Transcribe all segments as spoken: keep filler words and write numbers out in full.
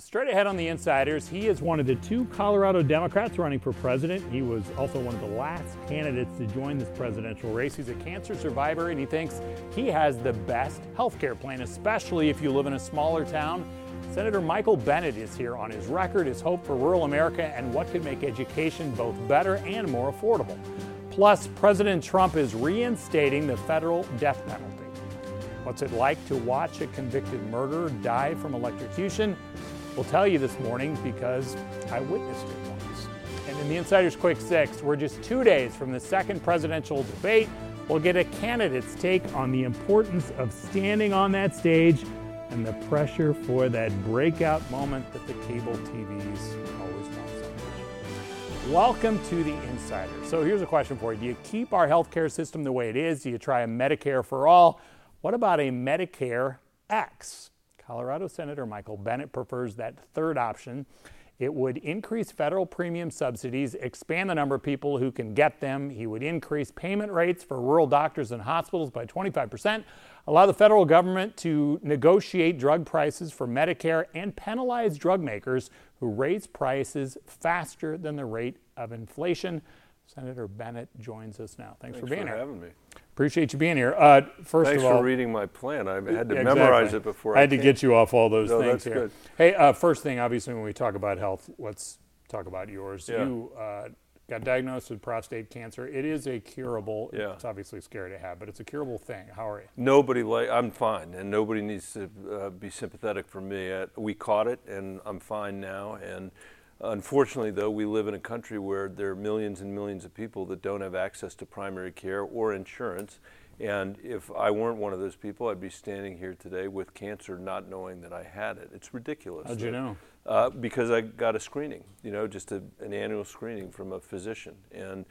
Straight ahead on the Insiders, he is one of the two Colorado Democrats running for president. He was also one of the last candidates to join this presidential race. He's a cancer survivor, and he thinks he has the best health care plan, especially if you live in a smaller town. Senator Michael Bennet is here on his record, his hope for rural America, and what could make education both better and more affordable. Plus, President Trump is reinstating the federal death penalty. What's it like to watch a convicted murderer die from electrocution? We'll tell you this morning because I witnessed it once. And in the Insider's Quick Six, we're just two days from the second presidential debate. We'll get a candidate's take on the importance of standing on that stage and the pressure for that breakout moment that the cable T Vs always want so much. Welcome to the Insider. So here's a question for you. Do you keep our healthcare system the way it is? Do you try a Medicare for all? What about a Medicare X? Colorado Senator Michael Bennet prefers that third option. It would increase federal premium subsidies, expand the number of people who can get them. He would increase payment rates for rural doctors and hospitals by twenty-five percent, allow the federal government to negotiate drug prices for Medicare, and penalize drug makers who raise prices faster than the rate of inflation. Senator Bennet joins us now. Thanks, Thanks for being for here. Thanks for having me. Appreciate you being here. Uh, first Thanks of all, Thanks for reading my plan. I had to exactly. memorize it before I I had came. to get you off all those no, things that's here. Good. Hey, uh, first thing, obviously, when we talk about health, let's talk about yours. Yeah. You uh, got diagnosed with prostate cancer. It is a curable, yeah. it's obviously scary to have, but it's a curable thing. How are you? Nobody, like, I'm fine, and nobody needs to uh, be sympathetic for me. Uh, we caught it, and I'm fine now. And unfortunately, though, we live in a country where there are millions and millions of people that don't have access to primary care or insurance. And if I weren't one of those people, I'd be standing here today with cancer, not knowing that I had it. It's ridiculous. How'd you know? Uh, because I got a screening, you know, just a, an annual screening from a physician. And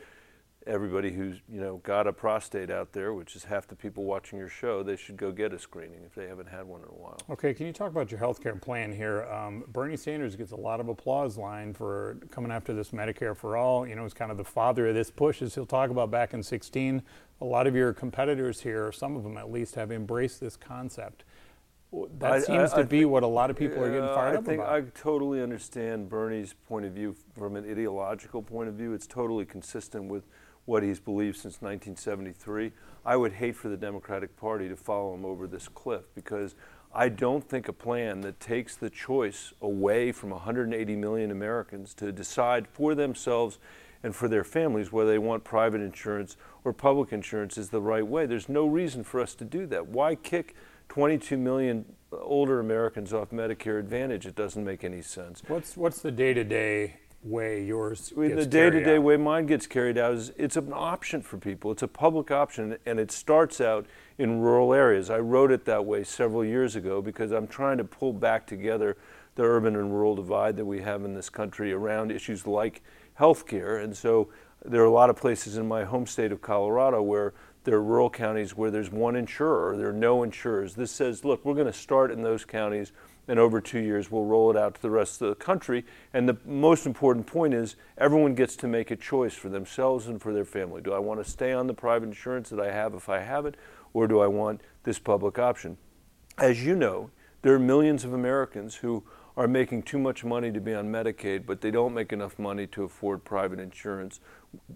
everybody who's, you know, got a prostate out there, which is half the people watching your show, they should go get a screening if they haven't had one in a while. Okay, can you talk about your health care plan here? Um, Bernie Sanders gets a lot of applause line for coming after this Medicare for all. You know, he's kind of the father of this push, as he'll talk about back in sixteen. A lot of your competitors here, some of them at least, have embraced this concept. That I, seems I, I to be think, what a lot of people uh, are getting fired I up think about. I totally understand Bernie's point of view from an ideological point of view. It's totally consistent with what he's believed since nineteen seventy-three. I would hate for the Democratic Party to follow him over this cliff, because I don't think a plan that takes the choice away from one hundred eighty million Americans to decide for themselves and for their families whether they want private insurance or public insurance is the right way. There's no reason for us to do that. Why kick twenty-two million older Americans off Medicare Advantage? It doesn't make any sense. What's what's the day-to-day way yours gets carried out? The day-to-day way mine gets carried out is it's an option for people. It's a public option, and it starts out in rural areas. I wrote it that way several years ago because I'm trying to pull back together the urban and rural divide that we have in this country around issues like healthcare. And so there are a lot of places in my home state of Colorado where there are rural counties where there's one insurer or there are no insurers. This says, look, we're going to start in those counties, and over two years we'll roll it out to the rest of the country. And the most important point is everyone gets to make a choice for themselves and for their family. Do I want to stay on the private insurance that I have if I have it, or do I want this public option? As you know, there are millions of Americans who are making too much money to be on Medicaid, but they don't make enough money to afford private insurance.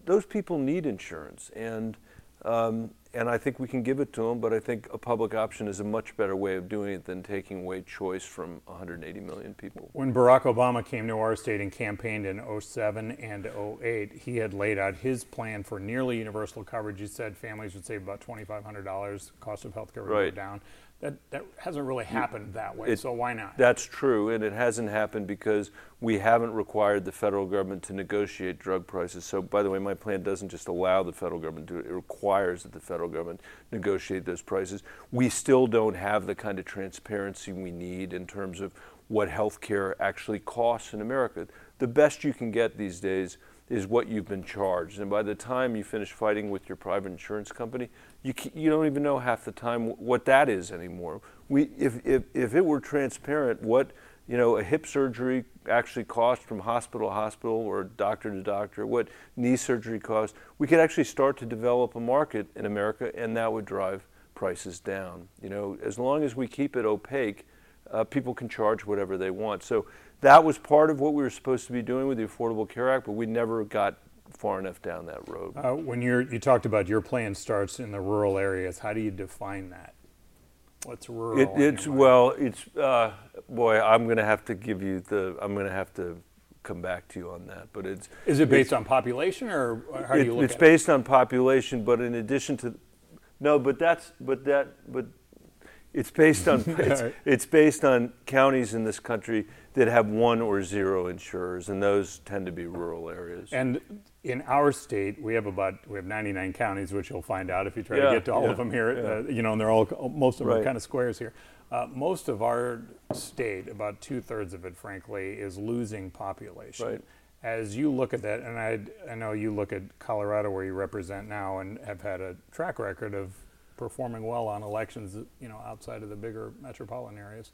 Those people need insurance, and Um, and I think we can give it to them, but I think a public option is a much better way of doing it than taking away choice from one hundred eighty million people. When Barack Obama came to our state and campaigned in oh seven and oh eight, he had laid out his plan for nearly universal coverage. He said families would save about twenty-five hundred dollars, cost of health care would right. go down. That that hasn't really happened that way, it, so why not? That's true, and it hasn't happened because we haven't required the federal government to negotiate drug prices. So, by the way, my plan doesn't just allow the federal government to do it. It requires that the federal government negotiate those prices. We still don't have the kind of transparency we need in terms of what health care actually costs in America. The best you can get these days is what you've been charged. And by the time you finish fighting with your private insurance company, you you don't even know half the time what that is anymore. We if if, if it were transparent what, you know, a hip surgery actually costs from hospital to hospital or doctor to doctor, what knee surgery costs, we could actually start to develop a market in America, and that would drive prices down. You know, as long as we keep it opaque, uh, people can charge whatever they want. So that was part of what we were supposed to be doing with the Affordable Care Act, but we never got far enough down that road. Uh, when you're, you talked about your plan starts in the rural areas, how do you define that? What's rural? It, it's well, it's uh, boy. I'm going to have to give you the. I'm going to have to come back to you on that. But it's. Is it based on population, or how it, do you look? It's at based it? on population, but in addition to, no, but that's but that but, it's based on it's, right. it's based on counties in this country that have one or zero insurers, and those tend to be rural areas. And in our state, we have about we have ninety-nine counties, which you'll find out if you try yeah, to get to all yeah, of them here. Yeah. Uh, you know, and they're all most of them right. are kind of squares here. Uh, most of our state, about two thirds of it, frankly, is losing population. Right. As you look at that, and I I know you look at Colorado, where you represent now, and have had a track record of performing well on elections, you know, outside of the bigger metropolitan areas.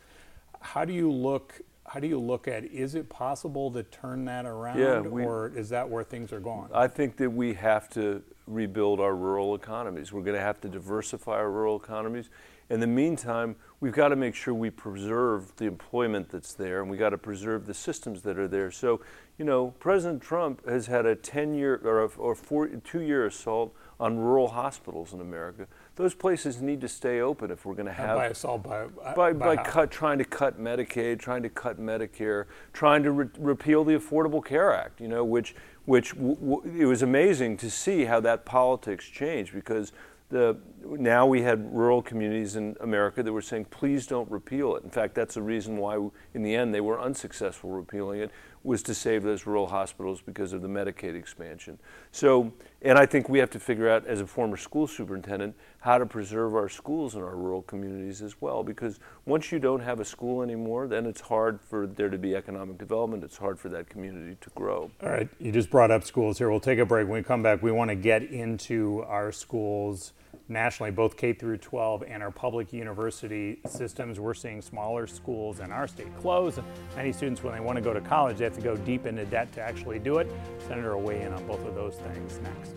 How do you look? How do you look at, is it possible to turn that around, yeah, we, or is that where things are going? I think that we have to rebuild our rural economies. We're going to have to diversify our rural economies. In the meantime, we've got to make sure we preserve the employment that's there, and we got to preserve the systems that are there. So, you know, President Trump has had a ten-year or a, or four, two-year assault on rural hospitals in America. Those places need to stay open if we're going to have... By assault, by... By, by, by cut, trying to cut Medicaid, trying to cut Medicare, trying to re- repeal the Affordable Care Act, you know, which, which w- w- it was amazing to see how that politics changed, because the now we had rural communities in America that were saying, please don't repeal it. In fact, that's the reason why, in the end, they were unsuccessful repealing it, was to save those rural hospitals because of the Medicaid expansion. So, and I think we have to figure out, as a former school superintendent, how to preserve our schools in our rural communities as well, because once you don't have a school anymore, then it's hard for there to be economic development. It's hard for that community to grow. All right, you just brought up schools here. We'll take a break. When we come back, we want to get into our schools nationally, both K through twelve and our public university systems. We're seeing smaller schools in our state close. Many students, when they want to go to college, they have to go deep into debt to actually do it. Senator will weigh in on both of those things next.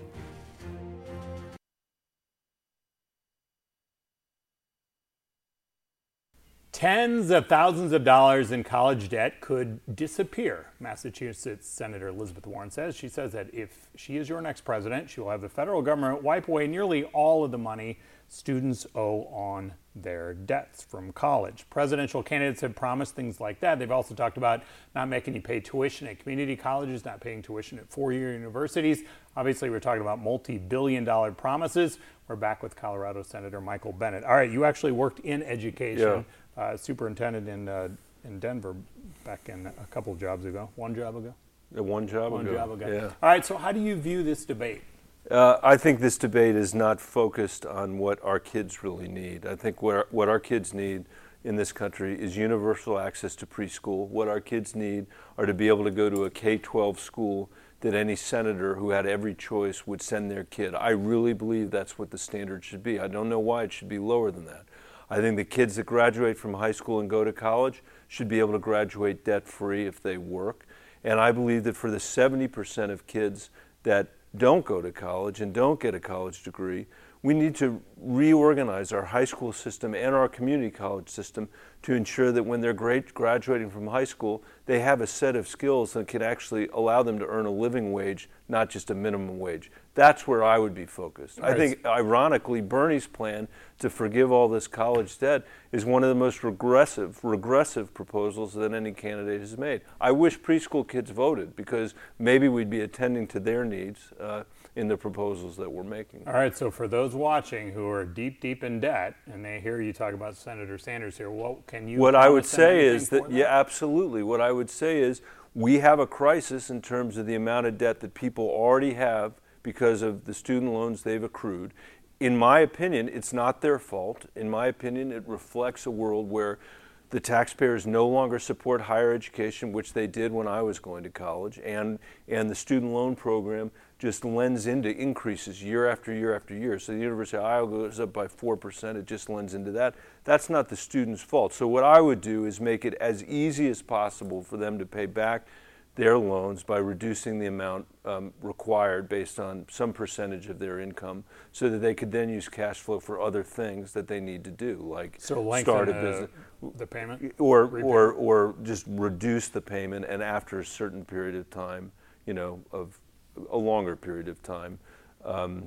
Tens of thousands of dollars in college debt could disappear, Massachusetts Senator Elizabeth Warren says. She says that if she is your next president, she will have the federal government wipe away nearly all of the money students owe on their debts from college. Presidential candidates have promised things like that. They've also talked about not making you pay tuition at community colleges, not paying tuition at four-year universities. Obviously, we're talking about multi-billion dollar promises. We're back with Colorado Senator Michael Bennet. All right, you actually worked in education. Yeah. Uh, superintendent in uh, in Denver back in a couple of jobs ago. One job ago? Yeah, one job one ago. One job ago. Yeah. All right, so how do you view this debate? Uh, I think this debate is not focused on what our kids really need. I think what our, what our kids need in this country is universal access to preschool. What our kids need are to be able to go to a K twelve school that any senator who had every choice would send their kid. I really believe that's what the standard should be. I don't know why it should be lower than that. I think the kids that graduate from high school and go to college should be able to graduate debt-free if they work. And I believe that for the seventy percent of kids that don't go to college and don't get a college degree, we need to reorganize our high school system and our community college system to ensure that when they're great graduating from high school, they have a set of skills that can actually allow them to earn a living wage, not just a minimum wage. That's where I would be focused. Right. I think, ironically, Bernie's plan to forgive all this college debt is one of the most regressive, regressive proposals that any candidate has made. I wish preschool kids voted, because maybe we'd be attending to their needs uh, in the proposals that we're making. All right, so for those watching who are deep, deep in debt, and they hear you talk about Senator Sanders here, what can you... What I would say is that, yeah, absolutely. What I would say is we have a crisis in terms of the amount of debt that people already have because of the student loans they've accrued. In my opinion, it's not their fault. In my opinion, it reflects a world where The taxpayers no longer support higher education, which they did when I was going to college, and and the student loan program just lends into increases year after year after year. So the University of Iowa goes up by four percent, it just lends into that. That's not the student's fault. So what I would do is make it as easy as possible for them to pay back their loans by reducing the amount um, required based on some percentage of their income, so that they could then use cash flow for other things that they need to do, like so start a business, uh, the payment, or repayment. or or just reduce the payment, and after a certain period of time, you know, of a longer period of time, um,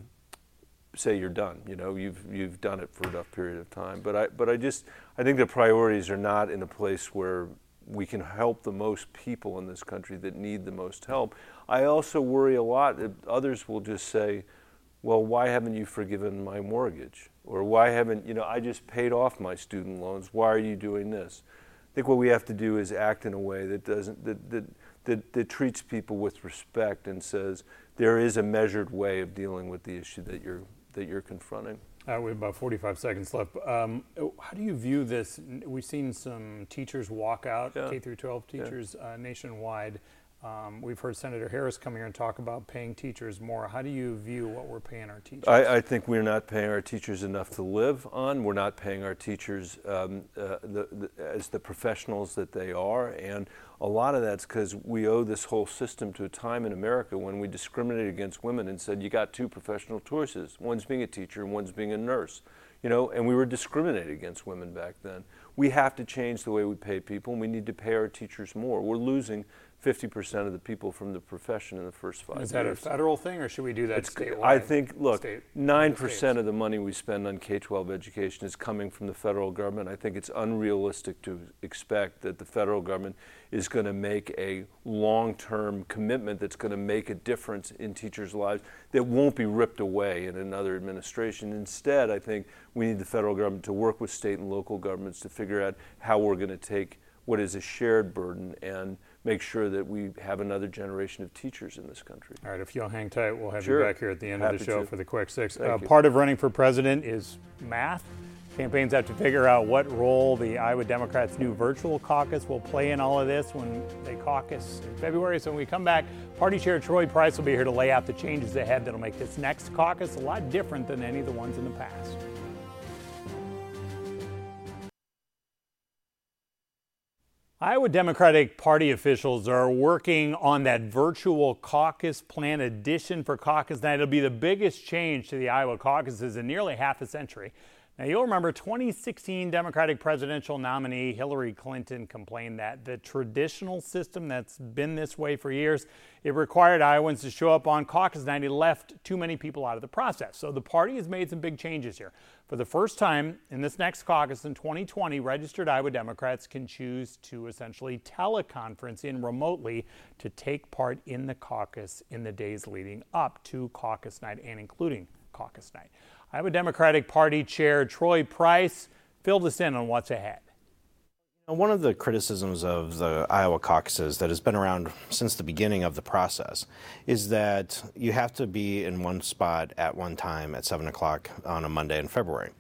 say you're done. You know, you've you've done it for enough period of time. But I but I just I think the priorities are not in a place where we can help the most people in this country that need the most help. I also worry a lot that others will just say, well, why haven't you forgiven my mortgage? Or why haven't, you know, I just paid off my student loans. Why are you doing this? I think what we have to do is act in a way that doesn't, that that that, that treats people with respect and says there is a measured way of dealing with the issue that you're that you're confronting. Uh, we have about forty-five seconds left. Um, how do you view this? We've seen some teachers walk out, yeah. K through twelve teachers yeah. uh, nationwide. Um, we've heard Senator Harris come here and talk about paying teachers more. How do you view what we're paying our teachers? I, I think we're not paying our teachers enough to live on. We're not paying our teachers um, uh, the, the, as the professionals that they are. And a lot of that's because we owe this whole system to a time in America when we discriminated against women and said, you got two professional choices. One's being a teacher and one's being a nurse. You know, and we were discriminated against women back then. We have to change the way we pay people, and we need to pay our teachers more. We're losing fifty percent of the people from the profession in the first five years. Is that years. a federal thing, or should we do that it's, statewide? I think, look, State, nine percent of the money we spend on K twelve education is coming from the federal government. I think it's unrealistic to expect that the federal government is going to make a long-term commitment that's going to make a difference in teachers' lives that won't be ripped away in another administration. Instead, I think we need the federal government to work with state and local governments to figure out how we're going to take what is a shared burden and make sure that we have another generation of teachers in this country. All right, if you'll hang tight, we'll have sure. you back here at the end Happy of the show to. for the Quick Six. Uh, part of running for president is math. Campaigns have to figure out what role the Iowa Democrats' new virtual caucus will play in all of this when they caucus in February. So when we come back, Party Chair Troy Price will be here to lay out the changes ahead that'll make this next caucus a lot different than any of the ones in the past. Iowa Democratic Party officials are working on that virtual caucus plan edition for caucus night. It'll be the biggest change to the Iowa caucuses in nearly half a century. Now, you'll remember twenty sixteen Democratic presidential nominee Hillary Clinton complained that the traditional system that's been this way for years, it required Iowans to show up on caucus night. It left too many people out of the process. So the party has made some big changes here. For the first time in this next caucus in twenty twenty, registered Iowa Democrats can choose to essentially teleconference in remotely to take part in the caucus in the days leading up to caucus night and including caucus night. Iowa Democratic Party Chair Troy Price filled us in on what's ahead. One of the criticisms of the Iowa caucuses that has been around since the beginning of the process is that you have to be in one spot at one time at seven o'clock on a Monday in February.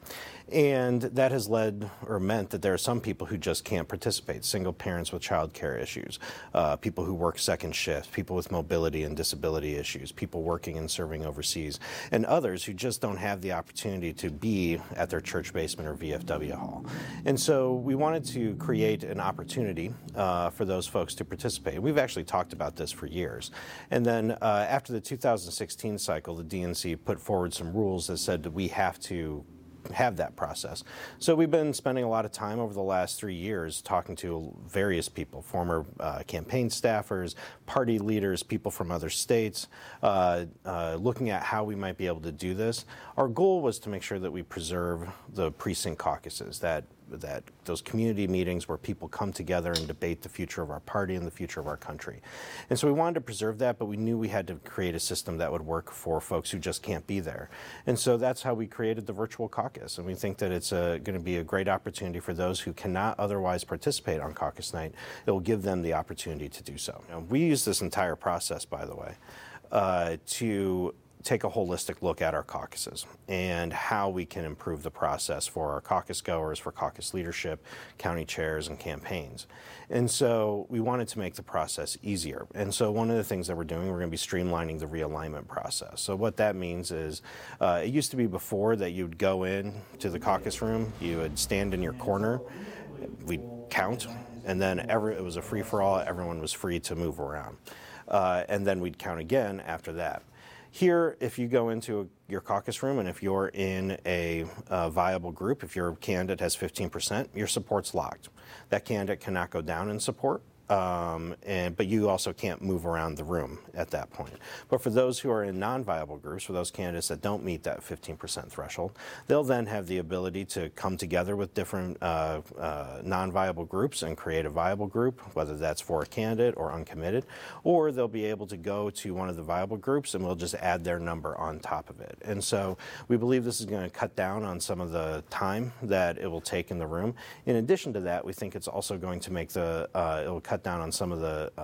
And that has led or meant that there are some people who just can't participate, single parents with child care issues, uh, people who work second shifts, people with mobility and disability issues, people working and serving overseas, and others who just don't have the opportunity to be at their church basement or V F W hall. And so we wanted to create an opportunity uh, for those folks to participate. We've actually talked about this for years. And then uh, after the two thousand sixteen cycle, the D N C put forward some rules that said that we have to have that process. So we've been spending a lot of time over the last three years talking to various people, former uh, campaign staffers, party leaders, people from other states, uh, uh, looking at how we might be able to do this. Our goal was to make sure that we preserve the precinct caucuses, that that those community meetings where people come together and debate the future of our party and the future of our country. And so we wanted to preserve that, but we knew we had to create a system that would work for folks who just can't be there. And so that's how we created the virtual caucus. And we think that it's going to be a great opportunity for those who cannot otherwise participate on caucus night. It will give them the opportunity to do so. Now, we use this entire process, by the way, uh, to take a holistic look at our caucuses and how we can improve the process for our caucus goers, for caucus leadership, county chairs, and campaigns. And so we wanted to make the process easier. And so one of the things that we're doing, we're going to be streamlining the realignment process. So what that means is uh, it used to be before that you'd go in to the caucus room, you would stand in your corner, we'd count, and then every, it was a free-for-all, everyone was free to move around. Uh, and then we'd count again after that. Here, if you go into a, your caucus room and if you're in a uh, viable group, if your candidate has fifteen percent, your support's locked. That candidate cannot go down in support, um, and but you also can't move around the room at that point. But for those who are in non-viable groups, for those candidates that don't meet that fifteen percent threshold, they'll then have the ability to come together with different uh, uh, non-viable groups and create a viable group, whether that's for a candidate or uncommitted, or they'll be able to go to one of the viable groups and we'll just add their number on top of it. And so we believe this is going to cut down on some of the time that it will take in the room. In addition to that, we think it's also going to make the, uh, it will cut down on some of the uh,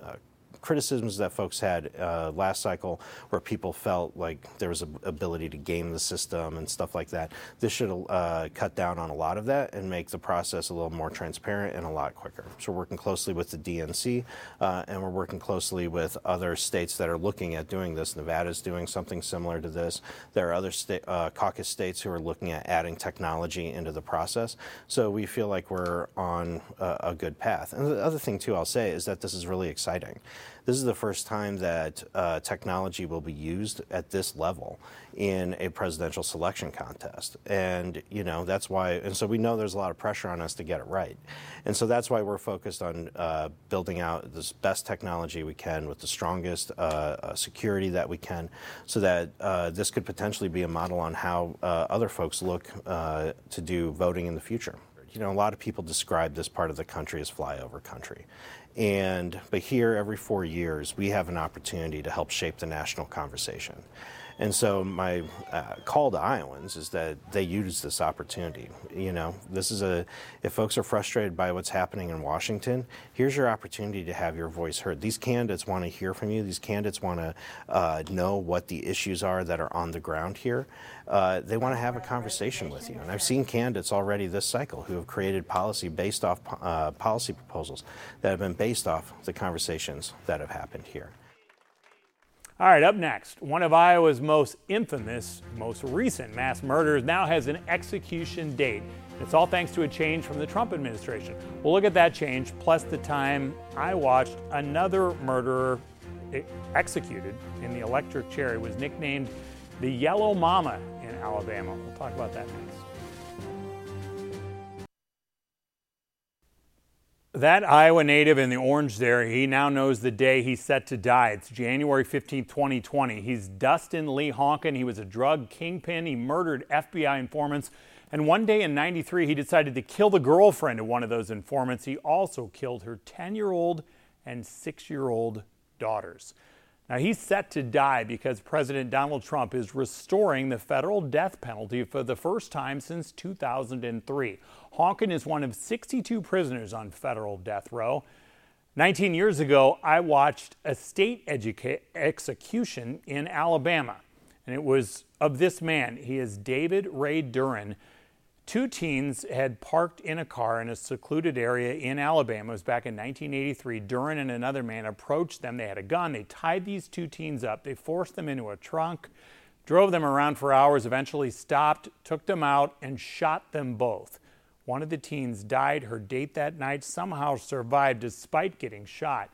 uh, criticisms that folks had uh, last cycle where people felt like there was an ability to game the system and stuff like that. This should uh, cut down on a lot of that and make the process a little more transparent and a lot quicker. So we're working closely with the D N C uh, and we're working closely with other states that are looking at doing this. Nevada's doing something similar to this. There are other sta- uh, caucus states who are looking at adding technology into the process. So we feel like we're on a, a good path. And the other thing, too, I'll say is that this is really exciting. This is the first time that uh, technology will be used at this level in a presidential selection contest. And, you know, that's why, and so we know there's a lot of pressure on us to get it right. And so that's why we're focused on uh, building out the best technology we can with the strongest uh, uh, security that we can, so that uh, this could potentially be a model on how uh, other folks look uh, to do voting in the future. You know, a lot of people describe this part of the country as flyover country. And but here, every four years, we have an opportunity to help shape the national conversation. And so my uh, call to Iowans is that they use this opportunity. You know, this is a, if folks are frustrated by what's happening in Washington, here's your opportunity to have your voice heard. These candidates want to hear from you. These candidates want to uh, know what the issues are that are on the ground here. Uh, they want to have a conversation with you. And I've seen candidates already this cycle who have created policy based off uh, policy proposals that have been based off the conversations that have happened here. All right, up next, one of Iowa's most infamous, most recent mass murders now has an execution date. It's all thanks to a change from the Trump administration. We'll look at that change, plus the time I watched another murderer executed in the electric chair. It was nicknamed the Yellow Mama in Alabama. We'll talk about that next. That Iowa native in the orange there, he now knows the day he's set to die. It's January fifteenth, twenty twenty. He's Dustin Lee Honken. He was a drug kingpin. He murdered F B I informants. And one day in ninety-three, he decided to kill the girlfriend of one of those informants. He also killed her ten-year-old and six-year-old daughters. Now, he's set to die because President Donald Trump is restoring the federal death penalty for the first time since two thousand three. Honken is one of sixty-two prisoners on federal death row. nineteen years ago, I watched a state educa- execution in Alabama, and it was of this man. He is David Ray Duran. Two teens had parked in a car in a secluded area in Alabama. It was back in nineteen eighty-three. Duran and another man approached them. They had a gun. They tied these two teens up. They forced them into a trunk, drove them around for hours, eventually stopped, took them out, and shot them both. One of the teens died. Her date that night somehow survived despite getting shot.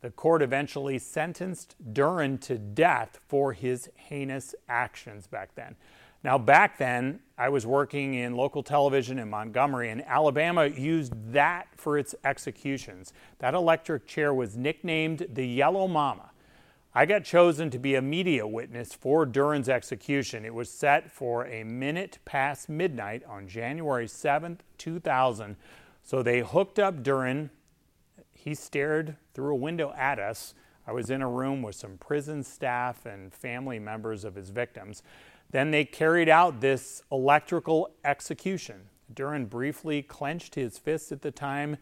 The court eventually sentenced Duran to death for his heinous actions back then. Now, back then, I was working in local television in Montgomery, and Alabama used that for its executions. That electric chair was nicknamed the Yellow Mama. I got chosen to be a media witness for Duran's execution. It was set for a minute past midnight on January seventh, two thousand. So they hooked up Duran. He stared through a window at us. I was in a room with some prison staff and family members of his victims. Then they carried out this electrical execution. Duran briefly clenched his fists at the time,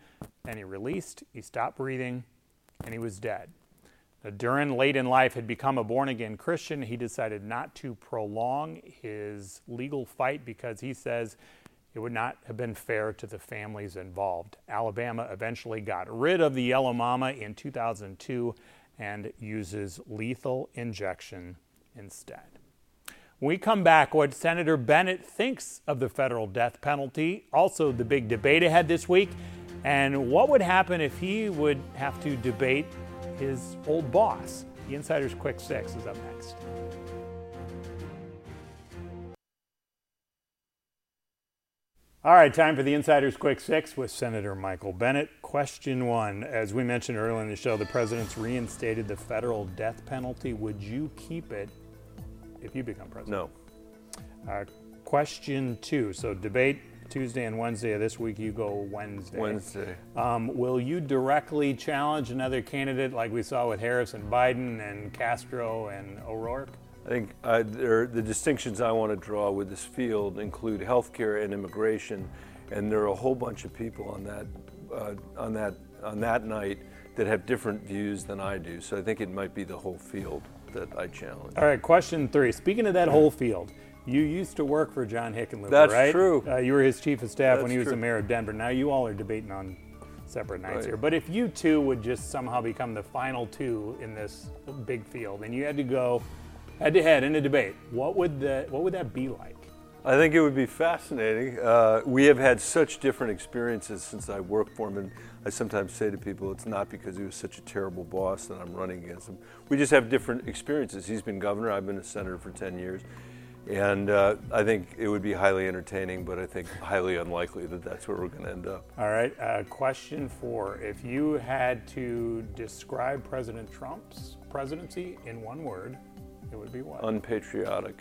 then he released, he stopped breathing, and he was dead. Duran, late in life, had become a born-again Christian. He decided not to prolong his legal fight because he says it would not have been fair to the families involved. Alabama eventually got rid of the yellow mama in two thousand two and uses lethal injection instead. When we come back, what Senator Bennet thinks of the federal death penalty, also the big debate ahead this week, and what would happen if he would have to debate his old boss. The Insider's Quick Six is up next. All right, time for the Insider's Quick Six with Senator Michael Bennet. Question one, as we mentioned earlier in the show, the president's reinstated the federal death penalty. Would you keep it if you become president? No. Uh, question two, so debate Tuesday and Wednesday of this week, you go Wednesday. Wednesday. Um, will you directly challenge another candidate like we saw with Harris and Biden and Castro and O'Rourke? I think uh, there, the distinctions I want to draw with this field include healthcare and immigration, and there are a whole bunch of people on that uh, on that on that night that have different views than I do. So I think it might be the whole field that I challenge. All right, question three. Speaking of that whole field, you used to work for John Hickenlooper, That's right? That's true. Uh, you were his chief of staff That's when he was true. the mayor of Denver. Now you all are debating on separate nights right. here. But if you two would just somehow become the final two in this big field, and you had to go head-to-head in a debate, what would the what would that be like? I think it would be fascinating. Uh, we have had such different experiences since I worked for him, and I sometimes say to people, it's not because he was such a terrible boss that I'm running against him. We just have different experiences. He's been governor, I've been a senator for ten years, and uh, I think it would be highly entertaining, but I think highly unlikely that that's where we're going to end up. All right, uh, question four. If you had to describe President Trump's presidency in one word, it would be what? Unpatriotic.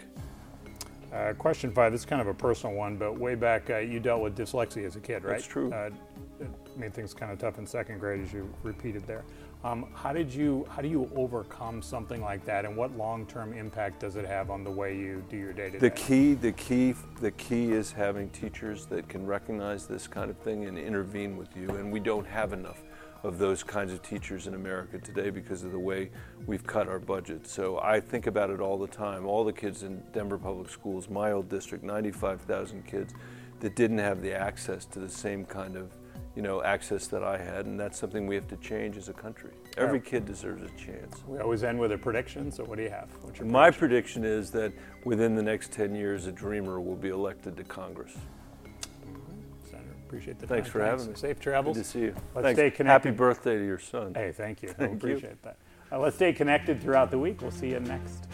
Uh, question five, this is kind of a personal one, but way back uh, you dealt with dyslexia as a kid, right? That's true. Uh, it made things kind of tough in second grade, as you repeated there. Um, how did you, how do you overcome something like that, and what long-term impact does it have on the way you do your day-to-day? The key, the key, the key is having teachers that can recognize this kind of thing and intervene with you, and we don't have enough of those kinds of teachers in America today because of the way we've cut our budget. So I think about it all the time. All the kids in Denver Public Schools, my old district, ninety-five thousand kids that didn't have the access to the same kind of, you know, access that I had, and that's something we have to change as a country. Every kid deserves a chance. We always end with a prediction, so what do you have? What's your prediction? My prediction is that within the next ten years, a dreamer will be elected to Congress. Appreciate the time. Thanks for Thanks. having me. Safe travels. Good to see you. Let's Thanks. stay connected. Happy birthday to your son. Hey, thank you. Thank I appreciate you. that. Uh, let's stay connected throughout the week. We'll see you next.